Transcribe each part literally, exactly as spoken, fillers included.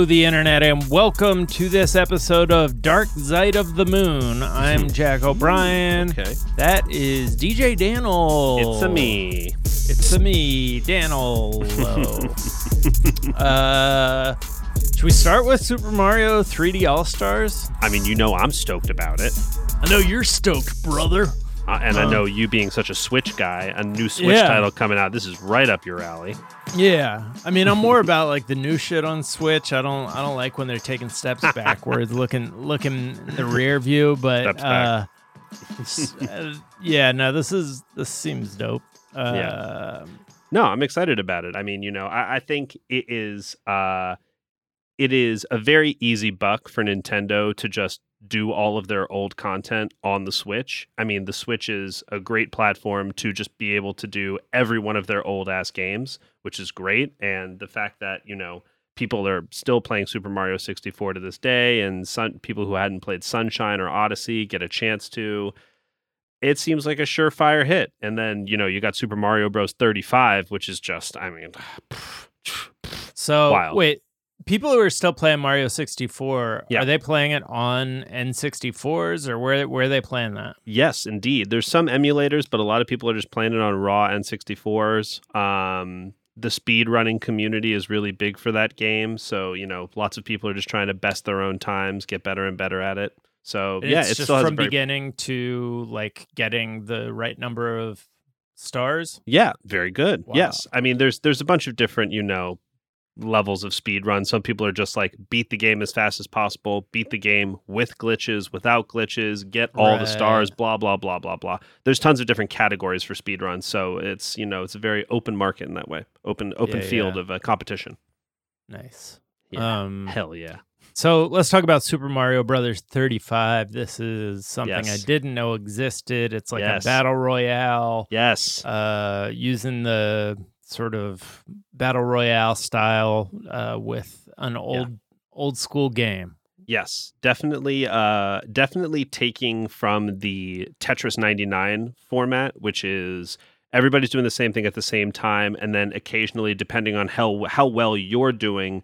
Hello, the internet, and welcome to this episode of Dark Zeit of the Moon. I'm Jack O'Brien. Okay. That is D J Danil. It's a me. It's a me, Danil. uh, should we start with Super Mario three D All Stars? I mean, you know I'm stoked about it. I know you're stoked, brother. Uh, and um, I know you being such a Switch guy, a new Switch yeah. title coming out. This is right up your alley. Yeah, I mean, I'm more about like the new shit on Switch. I don't, I don't like when they're taking steps backwards, looking, looking in the rear view. But uh, uh, yeah, no, this is this seems dope. Uh, yeah. No, I'm excited about it. I mean, you know, I, I think it is, uh, it is a very easy buck for Nintendo to just do all of their old content on the Switch. I mean, the Switch is a great platform to just be able to do every one of their old ass games, which is great. And the fact that, you know, people are still playing Super Mario sixty-four to this day, and some people who hadn't played Sunshine or Odyssey get a chance to, it seems like a surefire hit. And then, you know, you got Super Mario Bros. thirty-five, which is just, I mean, so wild. Wait, people who are still playing Mario sixty-four, yeah. are they playing it on N sixty-fours, or where where are they playing that? Yes, indeed. There's some emulators, but a lot of people are just playing it on raw N sixty-fours. Um, the speedrunning community is really big for that game, so you know, lots of people are just trying to best their own times, get better and better at it. So and yeah, it's it just still from very... beginning to like getting the right number of stars. Yeah, very good. Wow. Yes, I mean, there's there's a bunch of different, you know, levels of speed run. Some people are just like, beat the game as fast as possible, beat the game with glitches, without glitches, get all right. the stars, blah, blah, blah, blah, blah. There's tons of different categories for speed runs. So it's, you know, it's a very open market in that way. Open, open yeah, field yeah. of uh, competition. Nice. Yeah. Um, Hell yeah. So let's talk about Super Mario Brothers thirty-five. This is something yes. I didn't know existed. It's like yes. a battle royale. Yes. Uh, using the sort of battle royale style uh, with an old yeah. old school game. Yes, definitely, uh, definitely taking from the Tetris ninety-nine format, which is everybody's doing the same thing at the same time, and then occasionally, depending on how how well you're doing,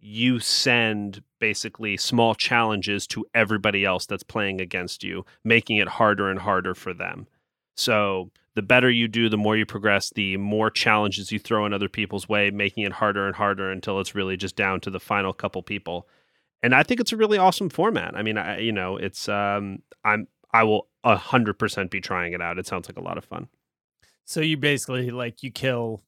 you send basically small challenges to everybody else that's playing against you, making it harder and harder for them. So the better you do, the more you progress, the more challenges you throw in other people's way, making it harder and harder until it's really just down to the final couple people. And I think it's a really awesome format. I mean, I, you know, it's um, I'm I will a hundred percent be trying it out. It sounds like a lot of fun. So you basically like you kill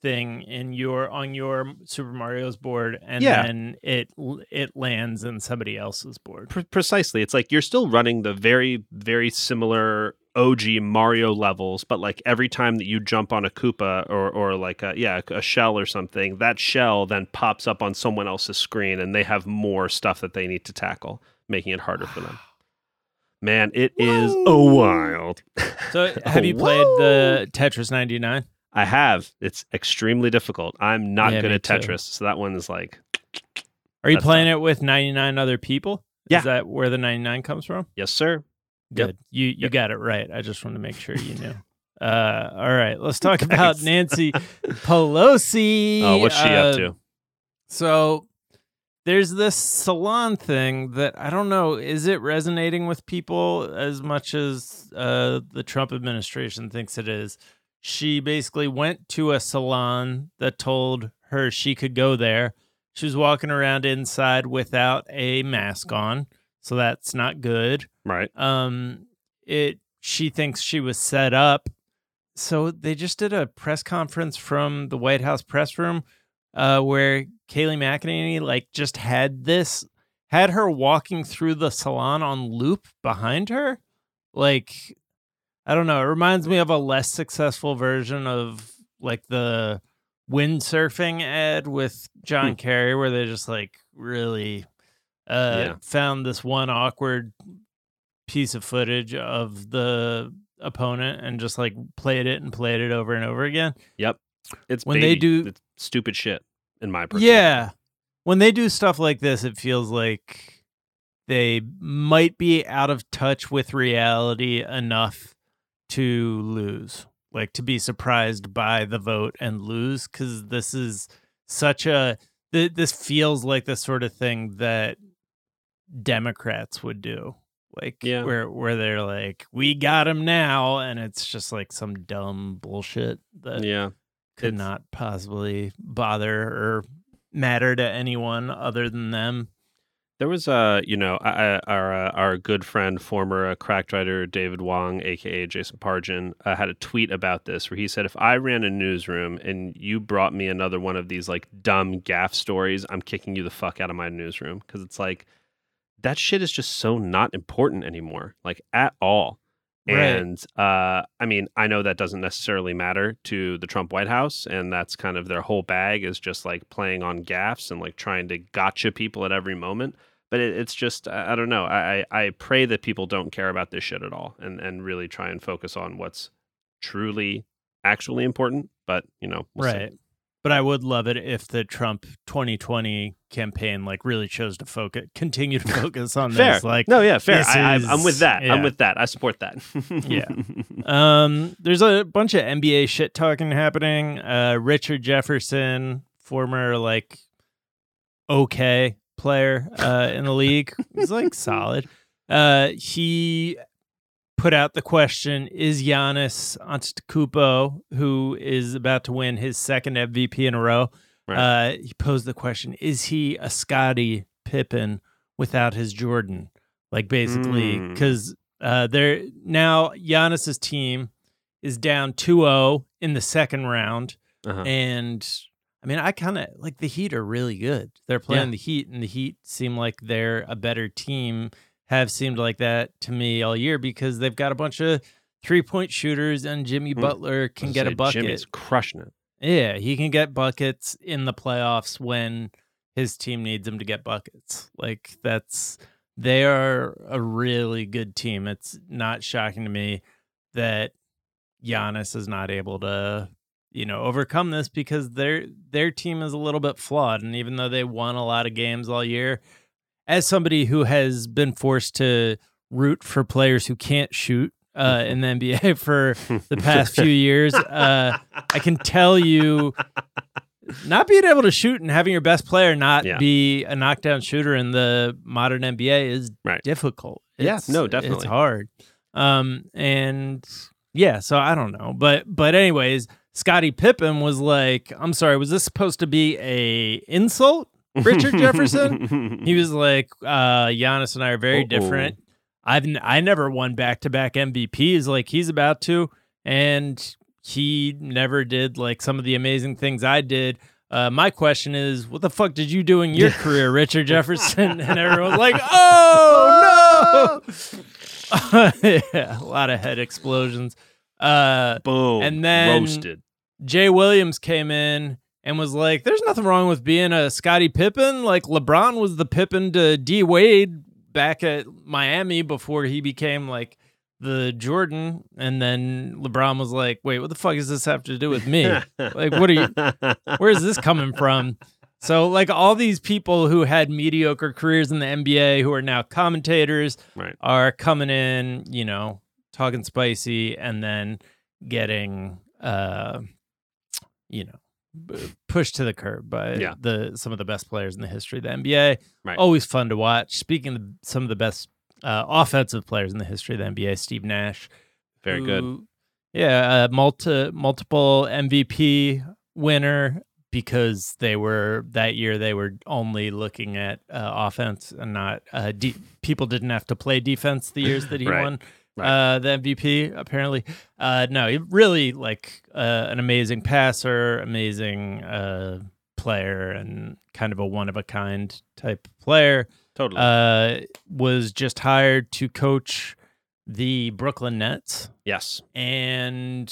thing in your on your Super Mario's board, and yeah. then it it lands in somebody else's board. Pre- precisely, it's like you're still running the very very similar O G Mario levels, but like every time that you jump on a Koopa or or like a yeah a shell or something, that shell then pops up on someone else's screen, and they have more stuff that they need to tackle, making it harder for them. Man, it Whoa. is a wild. So, have you played the Tetris ninety-nine? I have. It's extremely difficult. I'm not yeah, good at Tetris, too. So that one is like. Are you playing tough. it with ninety-nine other people? Yeah. Is that where the ninety-nine comes from? Yes, sir. Good. Yep. You you yep. got it right. I just want to make sure you knew. Uh, all right. Let's talk about Nancy Pelosi. Oh, what's she uh, up to? So there's this salon thing that I don't know. Is it resonating with people as much as uh, the Trump administration thinks it is? She basically went to a salon that told her she could go there. She was walking around inside without a mask on. So that's not good. Right. Um, it. She thinks she was set up. So they just did a press conference from the White House press room uh, where Kayleigh McEnany like just had this, had her walking through the salon on loop behind her. Like, I don't know. It reminds me of a less successful version of like the windsurfing ad with John hmm. Kerry, where they just like really... Uh, yeah. found this one awkward piece of footage of the opponent and just like played it and played it over and over again. Yep. It's when baby. they do it's stupid shit in my perspective. Yeah. When they do stuff like this, it feels like they might be out of touch with reality enough to lose, like to be surprised by the vote and lose. Cause this is such a th- this feels like the sort of thing that Democrats would do. Like, yeah. where where they're like, we got him now, and it's just like some dumb bullshit that yeah. could it's... not possibly bother or matter to anyone other than them. There was a, uh, you know, I, our uh, our good friend, former uh, cracked writer David Wong, a k a. Jason Pargin, uh, had a tweet about this where he said, if I ran a newsroom and you brought me another one of these like dumb gaffe stories, I'm kicking you the fuck out of my newsroom. Because it's like, that shit is just so not important anymore, like at all. Right. And uh, I mean, I know that doesn't necessarily matter to the Trump White House. And that's kind of their whole bag, is just like playing on gaffes and like trying to gotcha people at every moment. But it, it's just, I don't know. I, I pray that people don't care about this shit at all, and, and really try and focus on what's truly, actually important. But, you know, we'll right. see. But I would love it if the Trump twenty twenty campaign like really chose to focus, continue to focus on fair. This. Like, no, yeah, fair. I, is, I'm with that. Yeah. I'm with that. I support that. yeah. Um, there's a bunch of N B A shit talking happening. Uh, Richard Jefferson, former like okay player uh, in the league, he's like solid. Uh, he put out the question, is Giannis Antetokounmpo, who is about to win his second M V P in a row, right. uh, he posed the question, is he a Scottie Pippen without his Jordan? Like, basically, because mm. uh, they're now Giannis's team is down two oh in the second round. Uh-huh. And I mean, I kind of like, the Heat are really good. They're playing yeah. the Heat, and the Heat seem like they're a better team. Have seemed like that to me all year, because they've got a bunch of three-point shooters, and Jimmy Butler can get a bucket. Jimmy's crushing it. Yeah, he can get buckets in the playoffs when his team needs him to get buckets. Like, that's, they are a really good team. It's not shocking to me that Giannis is not able to, you know, overcome this, because their their team is a little bit flawed. And even though they won a lot of games all year, as somebody who has been forced to root for players who can't shoot uh, in the N B A for the past few years, uh, I can tell you, not being able to shoot and having your best player not yeah. be a knockdown shooter in the modern N B A is right. difficult. Yes, yeah, no, definitely. It's hard. Um, and yeah, so I don't know. But, but anyways, Scottie Pippen was like, I'm sorry, was this supposed to be a insult? Richard Jefferson, he was like, uh, Giannis and I are very Uh-oh. different. I've n- I never won back-to-back M V Ps like he's about to, and he never did like some of the amazing things I did. Uh, my question is, what the fuck did you do in your career, Richard Jefferson? And everyone's like, oh, no! yeah, a lot of head explosions. Uh, Boom. And then roasted. Jay Williams came in and was like, there's nothing wrong with being a Scottie Pippen. Like, LeBron was the Pippen to D. Wade back at Miami before he became, like, the Jordan. And then LeBron was like, wait, what the fuck does this have to do with me? Like, what are you, where is this coming from? So, like, all these people who had mediocre careers in the N B A who are now commentators right. are coming in, you know, talking spicy, and then getting, uh, you know, pushed to the curb by yeah. the some of the best players in the history of the N B A. Right. Always fun to watch. Speaking of some of the best uh, offensive players in the history of the N B A, Steve Nash. Very who, good. Yeah, uh, multi, multiple M V P winner, because they were, that year they were only looking at uh, offense and not, uh, de- people didn't have to play defense the years that he right. won. Right. Uh, the M V P, apparently. Uh, no, really, like, uh, an amazing passer, amazing uh, player, and kind of a one-of-a-kind type player. Totally. Uh, was just hired to coach the Brooklyn Nets. Yes. And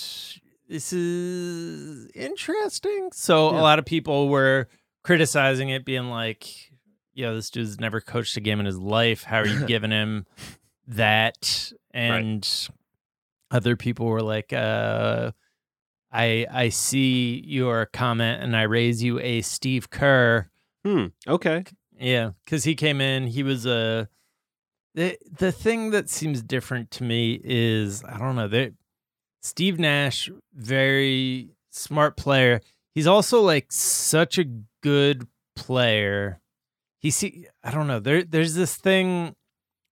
this is interesting. So yeah. a lot of people were criticizing it, being like, yo, this dude's never coached a game in his life. How are you giving him that? And right. other people were like, uh, I I see your comment, and I raise you a Steve Kerr. Hmm. Okay. Yeah, because he came in. He was a... The, the thing that seems different to me is, I don't know, that Steve Nash, very smart player. He's also like such a good player. He see, I don't know. There, there's this thing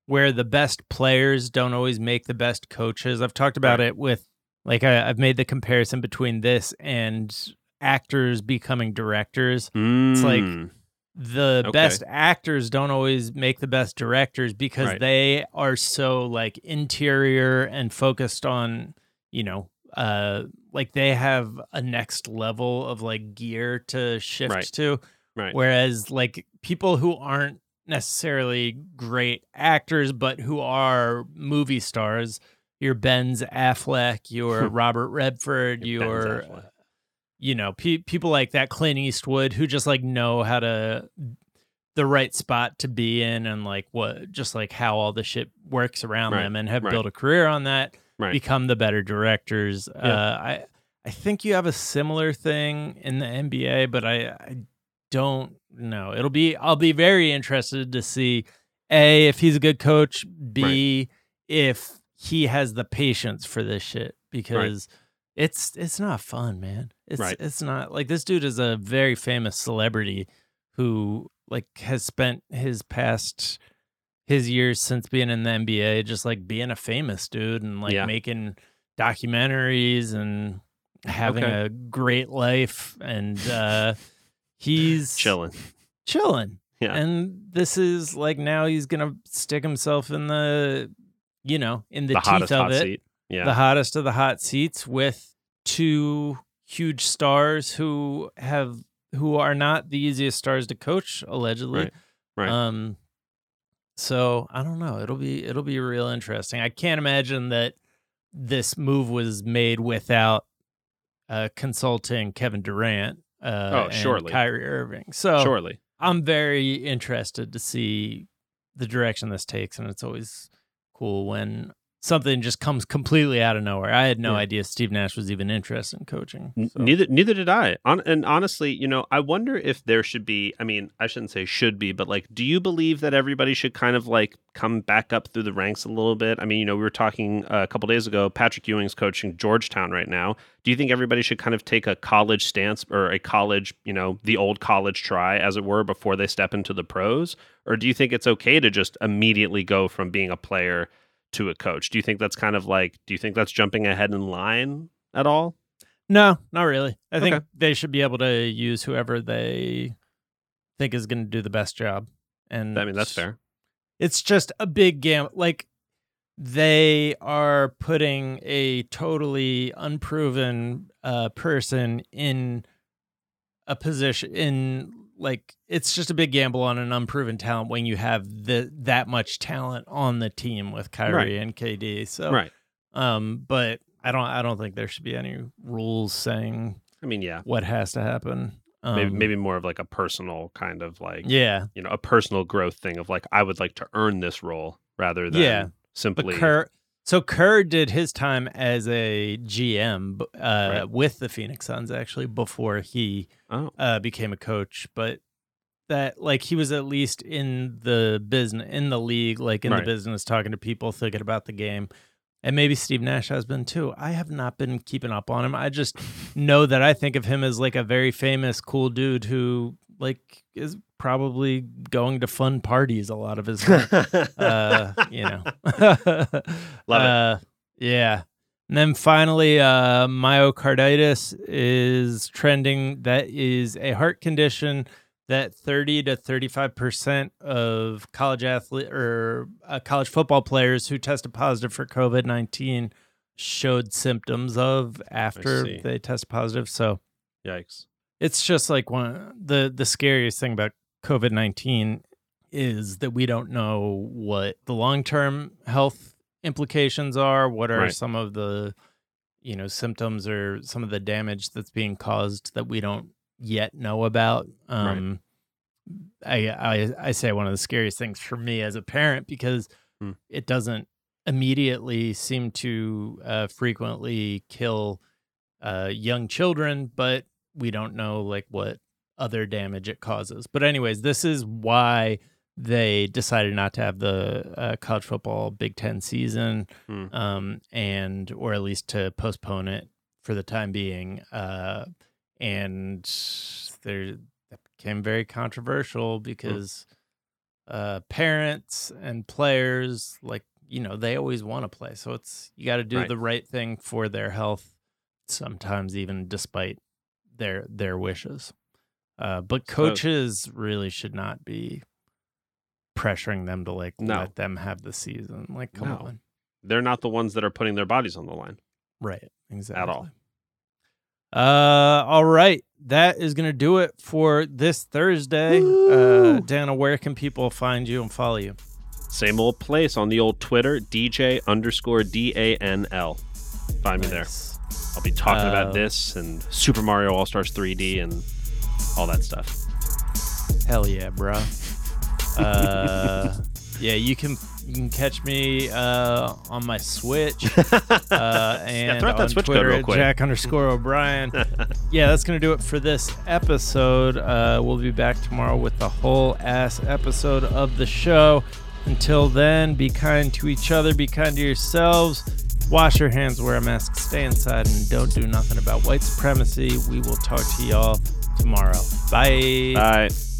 where the best players don't always make the best coaches. I've talked about it with, like, I, I've made the comparison between this and actors becoming directors. Mm. It's like the okay. best actors don't always make the best directors because right. they are so, like, interior and focused on, you know, uh, like they have a next level of, like, gear to shift right. to. Right. Whereas, like, people who aren't necessarily great actors, but who are movie stars, your Ben's Affleck, your Robert Redford, your, your you know, pe- people like that, Clint Eastwood, who just, like, know how to, the right spot to be in and, like, what, just, like, how all the shit works around right. them and have right. built a career on that, right. become the better directors. Yeah. Uh, I, I think you have a similar thing in the N B A, but I, I don't know. It'll be, I'll be very interested to see, A, if he's a good coach, B, right. if he has the patience for this shit, because right. it's it's not fun, man. It's right. it's not, like, this dude is a very famous celebrity who, like, has spent his past his years since being in the N B A just, like, being a famous dude and, like, yeah. making documentaries and having okay. a great life and uh he's chilling, chilling. Yeah. And this is, like, now he's going to stick himself in the, you know, in the, the teeth hottest, of hot it, seat. Yeah. The hottest of the hot seats with two huge stars who have, who are not the easiest stars to coach, allegedly. Right. Right. Um, so I don't know. It'll be, it'll be real interesting. I can't imagine that this move was made without uh, consulting Kevin Durant. Uh, oh, surely. Kyrie Irving. So surely. I'm very interested to see the direction this takes, and it's always cool when something just comes completely out of nowhere. I had no yeah. idea Steve Nash was even interested in coaching. So. Neither, neither did I. On, and honestly, you know, I wonder if there should be, I mean, I shouldn't say should be, but, like, do you believe that everybody should kind of, like, come back up through the ranks a little bit? I mean, you know, we were talking uh, a couple days ago, Patrick Ewing's coaching Georgetown right now. Do you think everybody should kind of take a college stance or a college, you know, the old college try, as it were, before they step into the pros? Or do you think it's okay to just immediately go from being a player to a coach? Do you think that's kind of like, do you think that's jumping ahead in line at all? No, not really. I okay. think they should be able to use whoever they think is going to do the best job. And I mean, that's fair. It's just a big gamble. Like, they are putting a totally unproven uh, person in a position in, like, it's just a big gamble on an unproven talent when you have the, that much talent on the team with Kyrie right. and K D. So, right. um, but I don't, I don't think there should be any rules saying, I mean, yeah, what has to happen. Um, maybe, maybe more of, like, a personal kind of, like, yeah, you know, a personal growth thing of, like, I would like to earn this role rather than yeah. simply. But Kerr, so Kerr did his time as a G M uh, right. with the Phoenix Suns, actually, before he oh. uh, became a coach. But that, like, he was at least in the business, in the league, like, in right. the business, talking to people, thinking about the game. And maybe Steve Nash has been too. I have not been keeping up on him. I just know that I think of him as, like, a very famous, cool dude who, like, is probably going to fun parties a lot of his time. uh, you know. Love uh, it. Yeah. And then finally, uh, myocarditis is trending. That is a heart condition that thirty to thirty-five percent of college athlete or uh, college football players who tested positive for COVID nineteen showed symptoms of after they test positive. So, yikes. It's just, like, one the the scariest thing about COVID nineteen is that we don't know what the long-term health implications are, what are right. some of the, you know, symptoms or some of the damage that's being caused that we don't yet know about. Um, right. I, I I say one of the scariest things for me as a parent, because mm. it doesn't immediately seem to uh, frequently kill uh, young children, but we don't know, like, what other damage it causes. But anyways, this is why they decided not to have the uh, college football Big Ten season, mm. um, and or at least to postpone it for the time being. Uh, and there, became very controversial because mm. uh, parents and players, like, you know, they always want to play. So it's, you got to do right. the right thing for their health, sometimes even despite their their wishes. Uh, but coaches so, really should not be pressuring them to, like, no. let them have the season. Like, come no. on. They're not the ones that are putting their bodies on the line. Right. Exactly. At all. Uh, all right. That is going to do it for this Thursday. Uh, Dana, where can people find you and follow you? Same old place on the old Twitter, D J underscore D A N L. Find nice. me there. I'll be talking uh, about this and Super Mario All Stars three D and all that stuff. Hell yeah, bro. Uh, yeah, you can you can catch me uh, on my Switch uh, and yeah, on Switch Twitter at Jack underscore O'Brien. Yeah, that's gonna do it for this episode. Uh, we'll be back tomorrow with the whole ass episode of the show. Until then, be kind to each other, be kind to yourselves. Wash your hands, wear a mask, stay inside, and don't do nothing about white supremacy. We will talk to y'all tomorrow. Bye. Bye.